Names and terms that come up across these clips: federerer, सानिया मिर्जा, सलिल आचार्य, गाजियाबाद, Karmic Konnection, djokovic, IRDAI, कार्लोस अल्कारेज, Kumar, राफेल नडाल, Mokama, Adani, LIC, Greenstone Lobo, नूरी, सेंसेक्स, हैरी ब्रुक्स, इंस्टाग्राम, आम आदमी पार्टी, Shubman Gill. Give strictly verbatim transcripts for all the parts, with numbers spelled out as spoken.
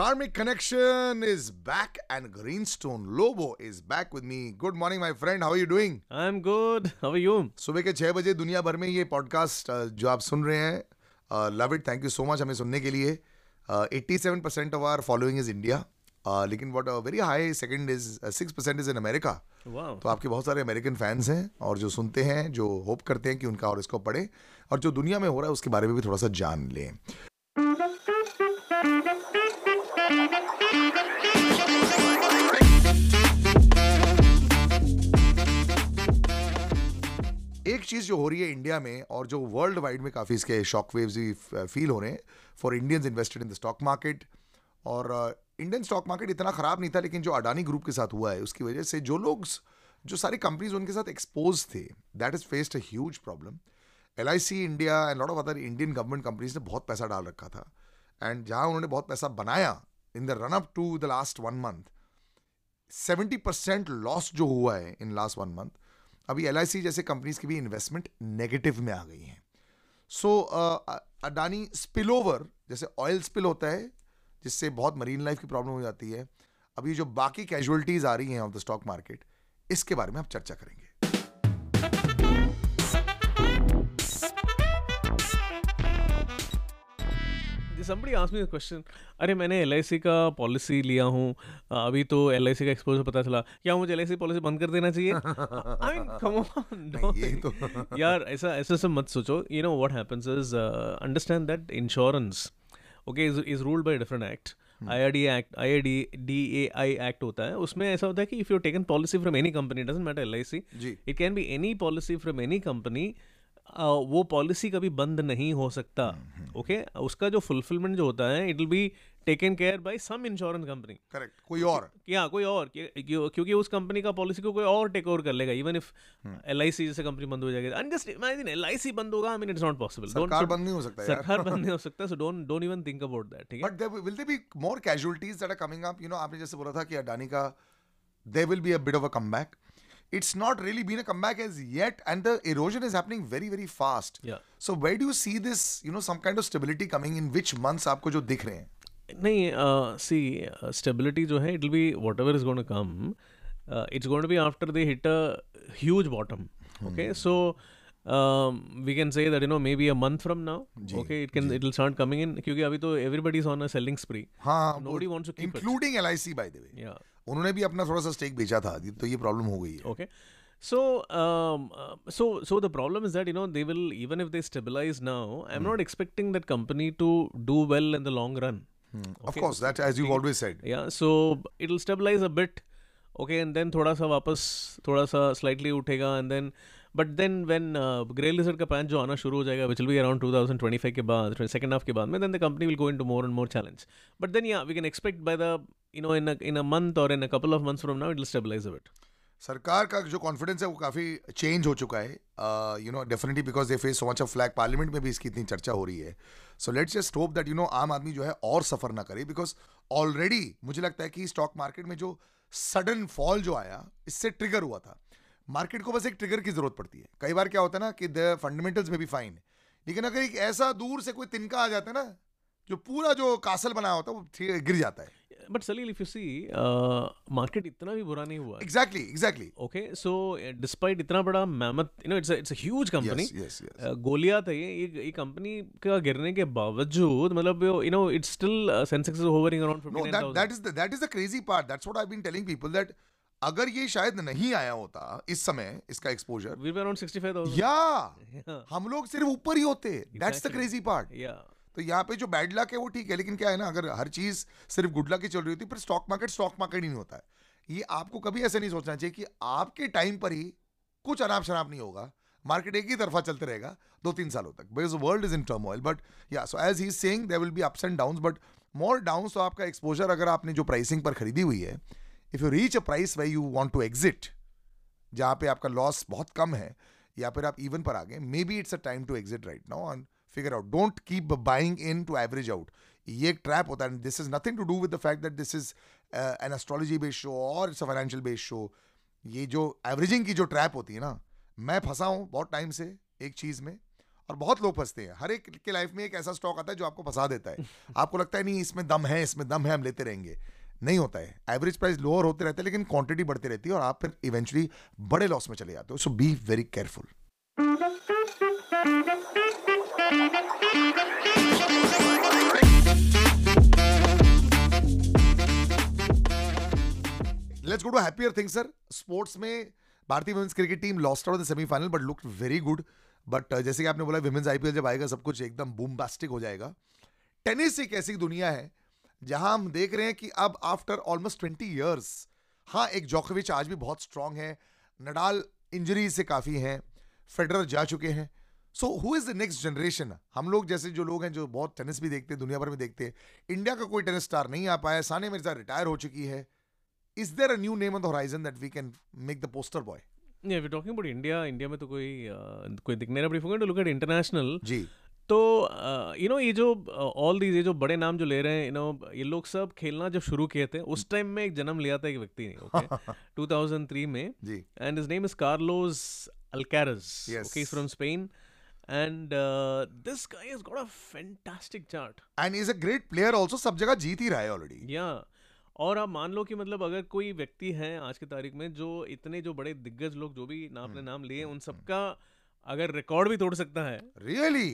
Karmic Connection is back and Greenstone Lobo is back with me. Good morning, my friend. How are you doing? I'm good. How are you? सुबह के छह बजे दुनिया भर में ये पॉडकास्ट जो आप सुन रहे हैं, love it. Thank you so much हमें सुनने के लिए. eighty-seven percent of our following is India. लेकिन what a very high second is six percent is in America. तो आपके बहुत सारे अमेरिकन फैंस हैं और जो सुनते हैं, जो होप करते हैं कि उनका और इसको पढ़े और जो दुनिया में हो रहा है उसके बारे में भी थोड़ा सा जान लें. एक चीज़ जो हो रही है इंडिया में और जो वर्ल्ड वाइड में काफ़ी इसके शॉक वेव्स भी फील हो रहे हैं for Indians invested in the stock market. और इंडियन स्टॉक मार्केट इतना ख़राब नहीं था, लेकिन जो अडानी ग्रुप के साथ हुआ है उसकी वजह से जो लोग, जो सारी कंपनीज उनके साथ एक्सपोज थे, that is faced a huge problem. L I C India and lot of other Indian government companies ने बहुत पैसा डाल रखा था एंड जहाँ उन्होंने बहुत पैसा बनाया in the run up to the last one month, seventy percent loss जो हुआ है इन लास्ट वन मंथ. अभी L I C जैसे कंपनीज की भी इन्वेस्टमेंट नेगेटिव में आ गई हैं. सो अडानी स्पिल ओवर, जैसे ऑयल स्पिल होता है जिससे बहुत मरीन लाइफ की प्रॉब्लम हो जाती है, अभी जो बाकी कैजुअलिटीज आ रही हैं ऑफ द स्टॉक मार्केट, इसके बारे में हम चर्चा करेंगे. Somebody asked me a question. अरे मैंने L I C का पॉलिसी लिया हूँ, अभी तो L I C का एक्सपोजर पता चला, क्या मुझे L I C पॉलिसी बंद कर देना चाहिए? I mean, come on, no. ये तो यार ऐसा ऐसा सब मत सोचो. You know what happens is uh, understand that insurance, okay, is is ruled by a different act. I R D A I D A I act होता है. उसमें ऐसा होता है कि if you taken policy from any company, doesn't matter L I C, it can be any policy from any company. Uh, वो policy कभी बंद नहीं हो सकता. Okay okay? उसका जो फुलफिलमेंट जो होता है, it will be taken care by some insurance company. Correct. कोई और क्या कोई और क्योंकि उस कंपनी का पॉलिसी को कोई और टेक ओवर कर लेगा. Even if L I C जैसे कंपनी बंद हो जाएगी, and just imagine L I C बंद होगा, I mean it's not possible. सरकार बंद नहीं हो सकता यार. सरकार बंद नहीं हो सकता. So don't don't even think about that. ठीक है, but there will be more casualties that are coming up. You know, आपने जैसे बोला था कि अडानी का there will be a bit of a comeback. It's not really been a comeback as yet, and the erosion is happening very, very fast. Yeah. So where do you see this, you know, some kind of stability coming in? Which months आपको जो दिख रहे हैं? नहीं, uh, see, uh, stability जो है, it'll be whatever is going to come. Uh, it's going to be after they hit a huge bottom. Okay, hmm. so um, we can say that you know maybe a month from now. Gee. Okay, it can Gee. it'll start coming in. क्योंकि अभी तो everybody's on a selling spree. हाँ. Nobody wants to keep it. Including L I C, by the way. Yeah. उन्होंने भी अपना थोड़ा सा stake बेचा था, तो ये प्रॉब्लम हो गई है. Okay, so so so the problem is that you know they will, even if they stabilise now, I am not expecting that company to do well in the long run. Of course, that as you always said. Yeah, so it will stabilise a bit. Okay, and then थोड़ा सा वापस, थोड़ा सा slightly उठेगा, and then but then when grey lizard का पैंच जो आना शुरू हो जाएगा, which will be around twenty twenty-five के बाद, सेकंड हाफ के बाद में, then the company will go into more and more challenge. But then yeah, we can expect by the you know in a in a month or in a couple of months from now it will stabilize a bit. सरकार का जो confidence है वो काफी change हो चुका है, you know, definitely, because they face so much of flag. Parliament में भी इसकी इतनी चर्चा हो रही है. So let's just hope that you know आम आदमी जो है और सफर ना करे, बिकॉज ऑलरेडी मुझे लगता है कि स्टॉक मार्केट में जो सडन फॉल जो आया, इससे ट्रिगर हुआ था. मार्केट को बस एक ट्रिगर की जरूरत पड़ती है. कई बार क्या होता है ना कि द फंडामेंटल्स में भी फाइन, लेकिन अगर एक ऐसा दूर से कोई तिनका आ जाता है ना, जो पूरा जो कासल बनाया होता है वो गिर जाता है. But Salil, if you see, market इतना भी बुरा नहीं हुआ. Exactly exactly. Okay, so despite इतना बड़ा mammoth, you know, it's it's a huge company, Goliath है ये. ये कंपनी का गिरने के बावजूद, मतलब you know, it's still सेंसेक्स is hovering around fifty-nine thousand. That is that is the crazy part. That's what I have been telling people, that अगर ये शायद नहीं आया होता इस समय, इसका exposure we were around sixty-five thousand. Yeah, हम लोग सिर्फ ऊपर ही होते. That's the crazy part. Yeah, तो यहाँ पे जो बैड लक है वो ठीक है, लेकिन क्या है ना, अगर हर चीज सिर्फ गुड लक ही चल रही होती, पर स्टॉक मार्केट स्टॉक मार्केट ही नहीं होता है. ये आपको कभी ऐसे नहीं सोचना चाहिए कि आपके टाइम पर ही कुछ अनाप शनाप नहीं होगा. मार्केट एक ही तरफा चलते रहेगा दो तीन सालों तक, because world is in turmoil. But yeah, so as he is saying, there will be ups and downs, but more downs. तो आपका एक्सपोजर, अगर आपने जो प्राइसिंग पर खरीदी हुई है, if you reach a price where you want to exit, जहाँ पे आपका लॉस बहुत कम है या फिर आप इवन पर आ गए, maybe it's a time to exit right now and figure out. Don't keep buying in to average out. ये एक trap होता है. This is nothing to do with the fact that this is uh, an astrology based show or it's a financial based show. ये जो averaging की जो trap होती है ना, मैं फंसा हूँ बहुत टाइम से एक चीज़ में और बहुत लोग फंसते हैं। हर एक के लाइफ में एक ऐसा स्टॉक आता है जो आपको फंसा देता है, आपको लगता है नहीं इसमें दम है, इसमें दम है, हम लेते रहेंगे। नहीं होता है, एवरेज प्राइस लोअर होते रहते हैं लेकिन क्वांटिटी बढ़ती रहती है और आप फिर इवेंचुअली बड़े लॉस में चले जाते हो। So be very careful. Let's go to happier things sir. Sports में भारतीय women's cricket team lost out in semifinal but looked very good. But जैसे कि आपने बोला विमेंस आईपीएल जब आएगा सब कुछ एकदम बूमबास्टिक हो जाएगा। टेनिस एक ऐसी दुनिया है जहां हम देख रहे हैं कि अब आफ्टर ऑलमोस्ट ट्वेंटी इयर्स, हाँ एक जोकोविच आज भी बहुत स्ट्रांग है, नडाल इंजरी से काफ़ी हैं, फेडरर जा चुके हैं। So who is the next generation? हम लोग जैसे जो लोग हैं जो बहुत टेनिस भी देखते हैं, दुनिया भर में देखते हैं, इंडिया का कोई टेनिस स्टार नहीं आ पाया, सानिया मिर्जा रिटायर हो चुकी है। Is there a new name on the horizon that we can make the poster boy? नहीं, we talking about India, India में तो कोई uh, कोई दिखने ना बड़ी फोकट लुक एट इंटरनेशनल जी। तो यू नो ये जो ऑल दीज ये जो बड़े नाम जो ले रहे हैं, यू नो ये लोग सब खेलना जब शुरू किए थे उस टाइम में एक जन्म लिया था एक व्यक्ति ने, ओके टू थाउजेंड थ्री में, and his name is कार्लोस अल्कारेज, okay from Spain, and this guy has got a fantastic chart and is a great player also, सब जगह जीत ही रहा है ऑलरेडी। या और आप मान लो कि मतलब अगर कोई व्यक्ति है आज की तारीख में जो इतने जो बड़े दिग्गज लोग जो भी ना अपने नाम लिए उन सबका अगर रिकॉर्ड भी तोड़ सकता है, really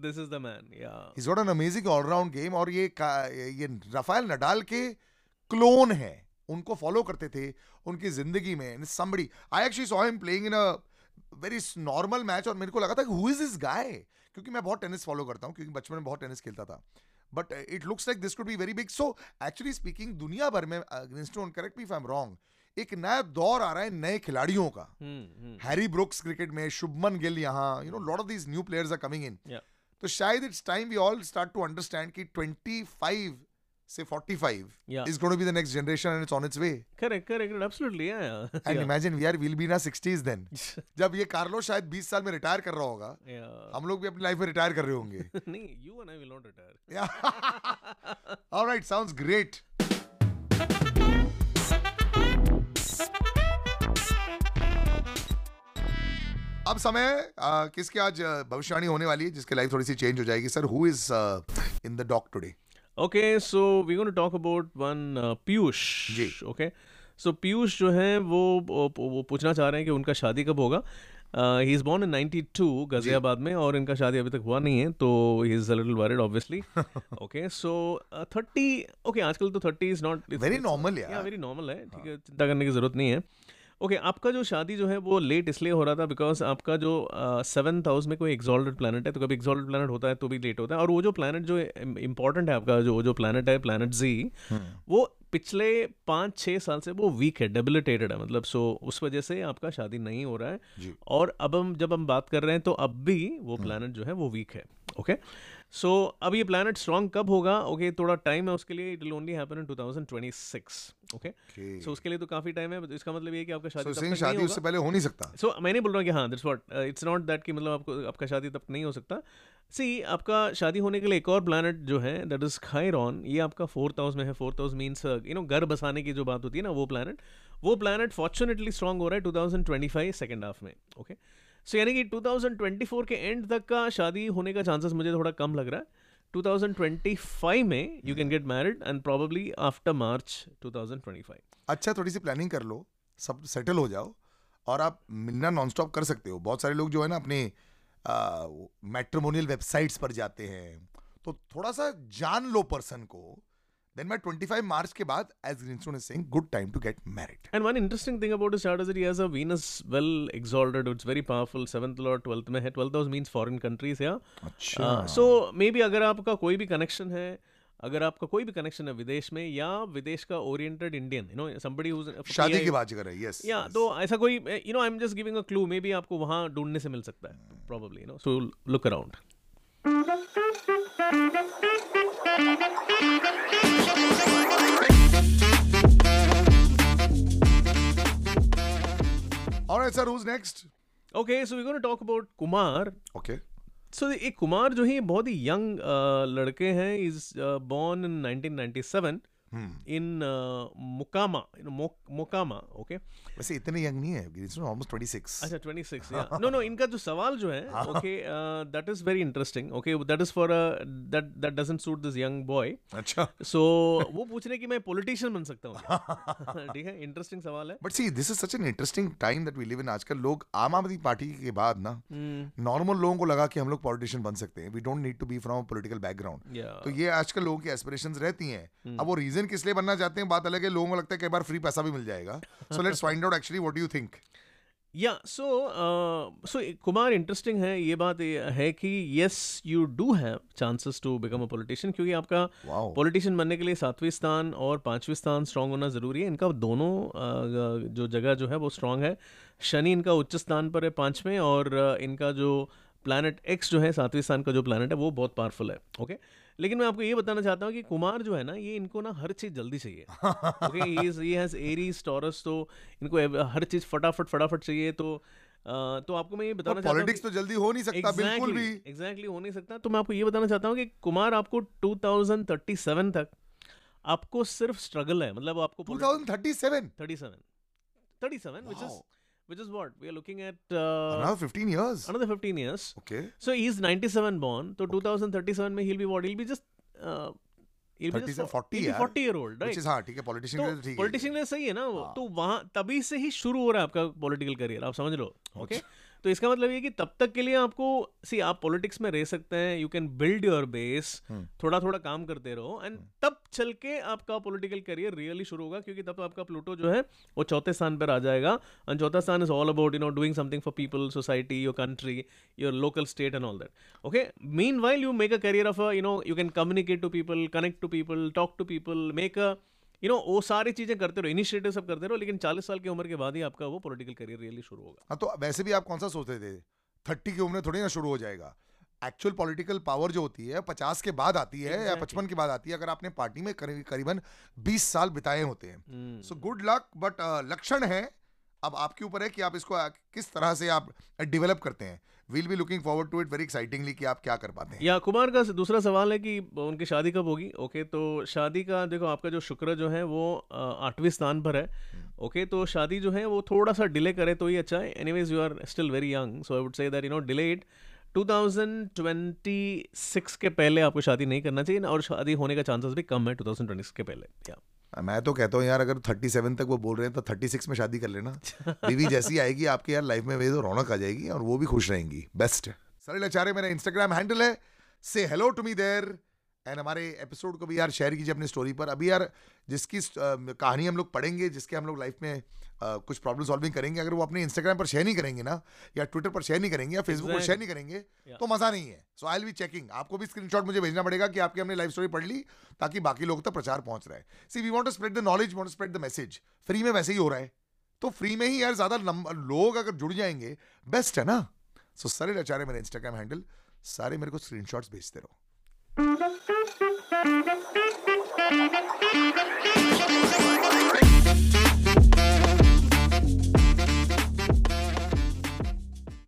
this is the man. या he is got an amazing allround game. और ये ये राफेल नडाल के क्लोन है, उनको फॉलो करते थे उनकी जिंदगी में। Somebody I actually saw him playing in a very normal match और मेरे को लगा था हु इज दिस गाय, क्योंकि मैं बहुत टेनिस फॉलो करता हूँ, क्योंकि बचपन में बहुत टेनिस खेलता था। But it looks like this could be very big. So actually speaking दुनिया भर में, Greenstone correct me if I am wrong, एक नया दौर आ रहा है नए खिलाड़ियों का। हैरी ब्रुक्स क्रिकेट में, शुभमन गिल यहाँ, you know lot of these new players are coming in. तो शायद it's time we all start to understand कि ट्वेंटी फाइव से forty five is going to be the next generation and it's on its way. Correct correct absolutely. And imagine we are will be ना sixties then, जब ये Carlo शायद बीस साल में retire कर रहा होगा, yeah. हम लोग भी अपनी लाइफ में रिटायर कर रहे होंगे। नहीं, you and I will not retire. All right, sounds great. अब समय आ, किसके आज भविष्यवाणी होने वाली है जिसके लाइफ थोड़ी सी चेंज हो जाएगी sir. Who is in the dock today? Okay, so we going to talk about one Piyush ji. Okay, so Piyush जो है वो वो पूछना चाह रहे हैं कि उनका शादी कब होगा। He is born in ninety two गाजियाबाद में और इनका शादी अभी तक हुआ नहीं है, तो he is a little worried obviously. Okay, so thirty, okay आजकल तो thirty is not very normal, या वेरी नॉर्मल है, ठीक है, चिंता करने की जरूरत नहीं है। ओके okay, आपका जो शादी जो है वो लेट इसलिए हो रहा था बिकॉज आपका जो सेवन्थ uh, हाउस में कोई एक्सॉल्टेड प्लैनेट है, तो कभी एक्सॉल्टेड प्लैनेट होता है तो भी लेट होता है। और वो जो प्लैनेट जो इम्पॉर्टेंट है आपका जो जो प्लैनेट है, प्लैनेट जी, वो पिछले पाँच छः साल से वो वीक है, डेबिलिटेटेड है मतलब। सो उस वजह से आपका शादी नहीं हो रहा है। और अब हम जब हम बात कर रहे हैं तो अब भी वो प्लैनेट जो है वो वीक है। Okay okay? सो so, अब ये प्लैनेट स्ट्रांग कब होगा? ओके okay, थोड़ा टाइम है उसके लिए। It will only happen in two thousand twenty six. Okay, so उसके लिए तो काफी टाइम है। इसका मतलब ये है कि आपका शादी so, तब तक शादी नहीं उससे पहले हो नहीं सकता। सो so, मैं नहीं बोल रहा हूँ कि हाँ that's what, it's not that कि मतलब आपको आपका शादी तब नहीं हो सकता। सी, आपका शादी होने के लिए एक और प्लैनेट जो है दैट इज खायरॉन, ये आपका फोर्थ हाउस में है। Fourth house means you know घर बसाने की जो बात होती है ना, वो प्लैनेट वो प्लैनेट फॉर्चुनेटली स्ट्रांग हो रहा है two thousand twenty five second half में। ओके, सो यानी कि टू थाउजेंड ट्वेंटी फोर के एंड तक का शादी होने का चांसेस मुझे थोड़ा कम लग रहा है। टू थाउजेंड ट्वेंटी फाइव में you can get married and probably after March two thousand twenty five. अच्छा, थोड़ी सी प्लानिंग कर लो, सब सेटल हो जाओ और आप मिलना नॉन स्टॉप कर सकते हो। बहुत सारे लोग जो है ना अपने मैट्रिमोनियल वेबसाइट्स पर जाते हैं, तो थोड़ा सा जान लो पर्सन को। Then by twenty-five March के बाद, as Greenstone is saying, good time to get married. And one interesting thing about his chart is that he has a Venus well exalted, it's very powerful, seventh lord twelfth में है। twelfth house means foreign countries है। अच्छा। uh, so maybe अगर आपका कोई भी connection है, अगर आपका कोई भी कनेक्शन है विदेश में या विदेश का oriented Indian, you know somebody शादी की बात कर रहा है, यस या तो ऐसा कोई, you know I am just giving a clue, may be आपको वहाँ ढूंढने से मिल सकता है probably, you know so look around. All right, sir, who's next? Okay, so we're going to talk about Kumar. Okay. So एक कुमार जो है बहुत ही यंग लड़के हैं, is born in nineteen ninety-seven. in uh, Mokama, you know, Mok Mokama, okay. वैसे इतने young नहीं है, it's almost twenty-six. अच्छा twenty-six, yeah. No, no, इनका जो सवाल जो है, okay, uh, that is very interesting, okay, that is for a that that doesn't suit this young boy. अच्छा. So वो पूछने कि मैं politician बन सकता हूँ, ठीक है, interesting सवाल है. But see, this is such an interesting time that we live in. आजकल लोग आम आदमी पार्टी के बाद ना, normal लोगों को लगा कि हम लोग politician बन सकते हैं. We don't need to be from a political background. Yeah. तो ये आजकल लोगों की aspirations रहती हैं. अब वो reason किस लिए बनना चाहते हैं बात अलग है, लोगों को लगता है कई बार फ्री पैसा भी मिल जाएगा. So let's find out actually what do you think. Yeah so so Kumar, interesting है ये बात है कि yes you do have chances to become a politician, क्योंकि आपका पॉलिटिशियन बनने के लिए सातवें स्थान और पांचवें स्थान स्ट्रांग होना जरूरी है. इनका दोनों uh, जो जगह जो है वो स्ट्रांग है. शनि इनका उच्च स्थान पर है पांचवें, और uh, इनका जो प्लैनेट एक्स जो है सातवें स्थान का जो प्लैनेट है वो बहुत पावरफुल है, ओके okay? लेकिन मैं आपको ये बताना चाहता हूँ कि कुमार जो है ना, ये इनको ना हर चीज़ जल्दी चाहिए, ओके. ये हैज़ एरीज टॉरस, तो इनको हर चीज़ फटाफट फटाफट चाहिए. तो Uh, तो आपको मैं ये बताना चाहता हूं, पॉलिटिक्स तो जल्दी हो नहीं सकता, exactly, बिल्कुल भी एग्जैक्टली exactly हो नहीं सकता. तो मैं आपको ये बताना चाहता हूँ कि कुमार आपको टू थाउजेंड थर्टी सेवन तक आपको सिर्फ स्ट्रगल है. मतलब आपको two thousand thirty seven thirty seven thirty seven, which is Which is what we are looking at. Uh, another fifteen years. Another fifteen years. Okay. So he's ninety-seven born. So twenty thirty-seven, में he'll be what? He'll be just. Uh, he'll be just forty. He'll be forty year old, right? Which is हाँ, ठीक है. Politician के लिए ठीक है. Politician के लिए सही है ना वो. तो वहाँ तभी से ही शुरू हो रहा है आपका political career. आप समझ लो. Okay. तो इसका मतलब ये कि तब तक के लिए आपको सी आप पॉलिटिक्स में रह सकते हैं. You can build your base, थोड़ा थोड़ा काम करते रहो, एंड तब चल के आपका पॉलिटिकल करियर रियली शुरू होगा, क्योंकि तब आपका प्लूटो जो है वो चौथे स्थान पर आ जाएगा. एंड चौथा स्थान is all about you know doing something for people, society, your country, your local state and all that, okay. Mean while you make a career of you know you can communicate to people, connect to people, talk to people, make a you you know know, वो सारी चीजें करते रहो, initiative सब करते रहो, लेकिन चालीस साल की उम्र के बाद ही आपका वो पॉलिटिकल करियर रियली शुरू होगा. हाँ, तो वैसे भी आप कौन सा सोचते थे थर्टी की उम्र थोड़ी ना शुरू हो जाएगा. एक्चुअल पॉलिटिकल पावर जो होती है पचास के बाद आती है, exactly, या पचपन के बाद आती है, अगर आपने पार्टी में करीब, करीबन बीस साल बिताए होते हैं. सो गुड लक, बट लक्षण है अब आपके ऊपर है कि आप इसको किस तरह से आप डेवलप करते हैं. We'll be looking forward to it very excitingly कि आप क्या कर पाते हैं. या कुमार का दूसरा सवाल है कि उनकी शादी कब होगी, ओके. तो शादी का देखो, आपका जो शुक्र जो है वो आठवें स्थान पर है, ओके. तो शादी जो है वो थोड़ा सा डिले करे तो ही अच्छा है. Anyways you are still very young, so I would say that you know delay it. Two thousand twenty six के पहले आपको शादी नहीं करना चाहिए, और शादी होने का चांसेस भी कम है टू थाउजेंड ट्वेंटी सिक्स के पहले. या मैं तो कहता हूँ यार, अगर थर्टी सेवन तक वो बोल रहे हैं तो थर्टी सिक्स में शादी कर लेना. बीवी जैसी आएगी आपके यार लाइफ में, वे तो रौनक आ जाएगी और वो भी खुश रहेंगी. बेस्ट. सलिल आचार्य मेरा इंस्टाग्राम हैंडल है, say hello to me there. And हमारे एपिसोड को भी यार शेयर कीजिए अपनी स्टोरी पर. अभी यार जिसकी कहानी हम लोग पढ़ेंगे, जिसके हम लोग लाइफ में कुछ प्रॉब्लम सॉल्विंग करेंगे, अगर वो अपने इंस्टाग्राम पर शेयर नहीं करेंगे ना, या ट्विटर पर शेयर नहीं करेंगे, या फेसबुक पर शेयर नहीं करेंगे, तो मज़ा नहीं है. So I will be checking. आपको भी स्क्रीनशॉट मुझे भेजना पड़ेगा कि आपकी हमने लाइफ स्टोरी पढ़ ली, ताकि बाकी लोग तक प्रचार पहुंच रहा है. See we want to spread the knowledge, want to spread the message. Free में वैसे ही हो रहा है, तो फ्री में ही यार ज़्यादा लोग अगर जुड़ जाएंगे बेस्ट है ना. सो सलिल आचार्य मेरा इंस्टाग्राम हैंडल, सारे मेरे को स्क्रीनशॉट्स भेजते रहो.